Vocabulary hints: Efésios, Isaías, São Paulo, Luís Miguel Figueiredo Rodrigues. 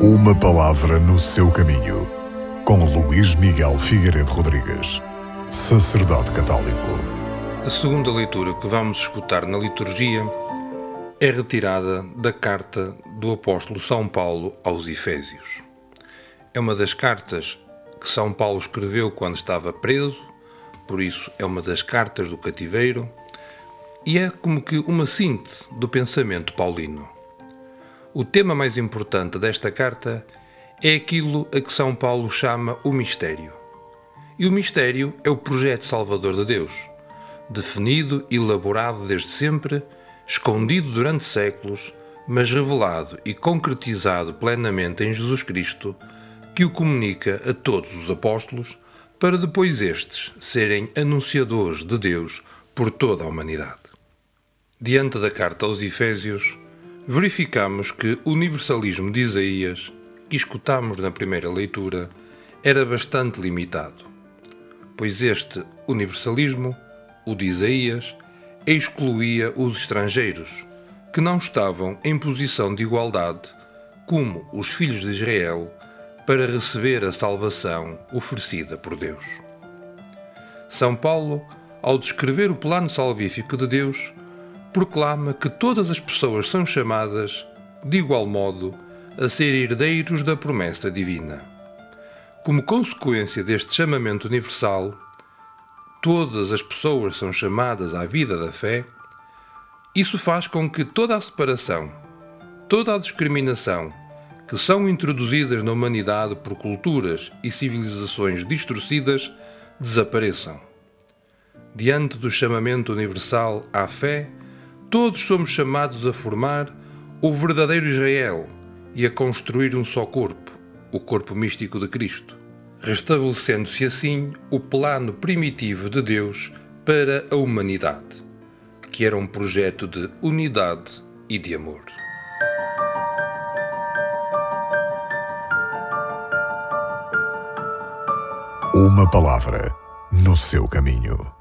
Uma palavra no seu caminho, com Luís Miguel Figueiredo Rodrigues, sacerdote católico. A segunda leitura que vamos escutar na liturgia é retirada da carta do apóstolo São Paulo aos Efésios. É uma das cartas que São Paulo escreveu quando estava preso, por isso é uma das cartas do cativeiro, e é como que uma síntese do pensamento paulino. O tema mais importante desta carta é aquilo a que São Paulo chama o mistério. E o mistério é o projeto salvador de Deus, definido e elaborado desde sempre, escondido durante séculos, mas revelado e concretizado plenamente em Jesus Cristo, que o comunica a todos os apóstolos, para depois estes serem anunciadores de Deus por toda a humanidade. Diante da carta aos Efésios, verificamos que o universalismo de Isaías, que escutámos na primeira leitura, era bastante limitado, pois este universalismo, o de Isaías, excluía os estrangeiros, que não estavam em posição de igualdade, como os filhos de Israel, para receber a salvação oferecida por Deus. São Paulo, ao descrever o plano salvífico de Deus, proclama que todas as pessoas são chamadas, de igual modo, a ser herdeiros da promessa divina. Como consequência deste chamamento universal, todas as pessoas são chamadas à vida da fé. Isso faz com que toda a separação, toda a discriminação que são introduzidas na humanidade por culturas e civilizações distorcidas desapareçam. Diante do chamamento universal à fé, todos somos chamados a formar o verdadeiro Israel e a construir um só corpo, o corpo místico de Cristo, restabelecendo-se assim o plano primitivo de Deus para a humanidade, que era um projeto de unidade e de amor. Uma palavra no seu caminho.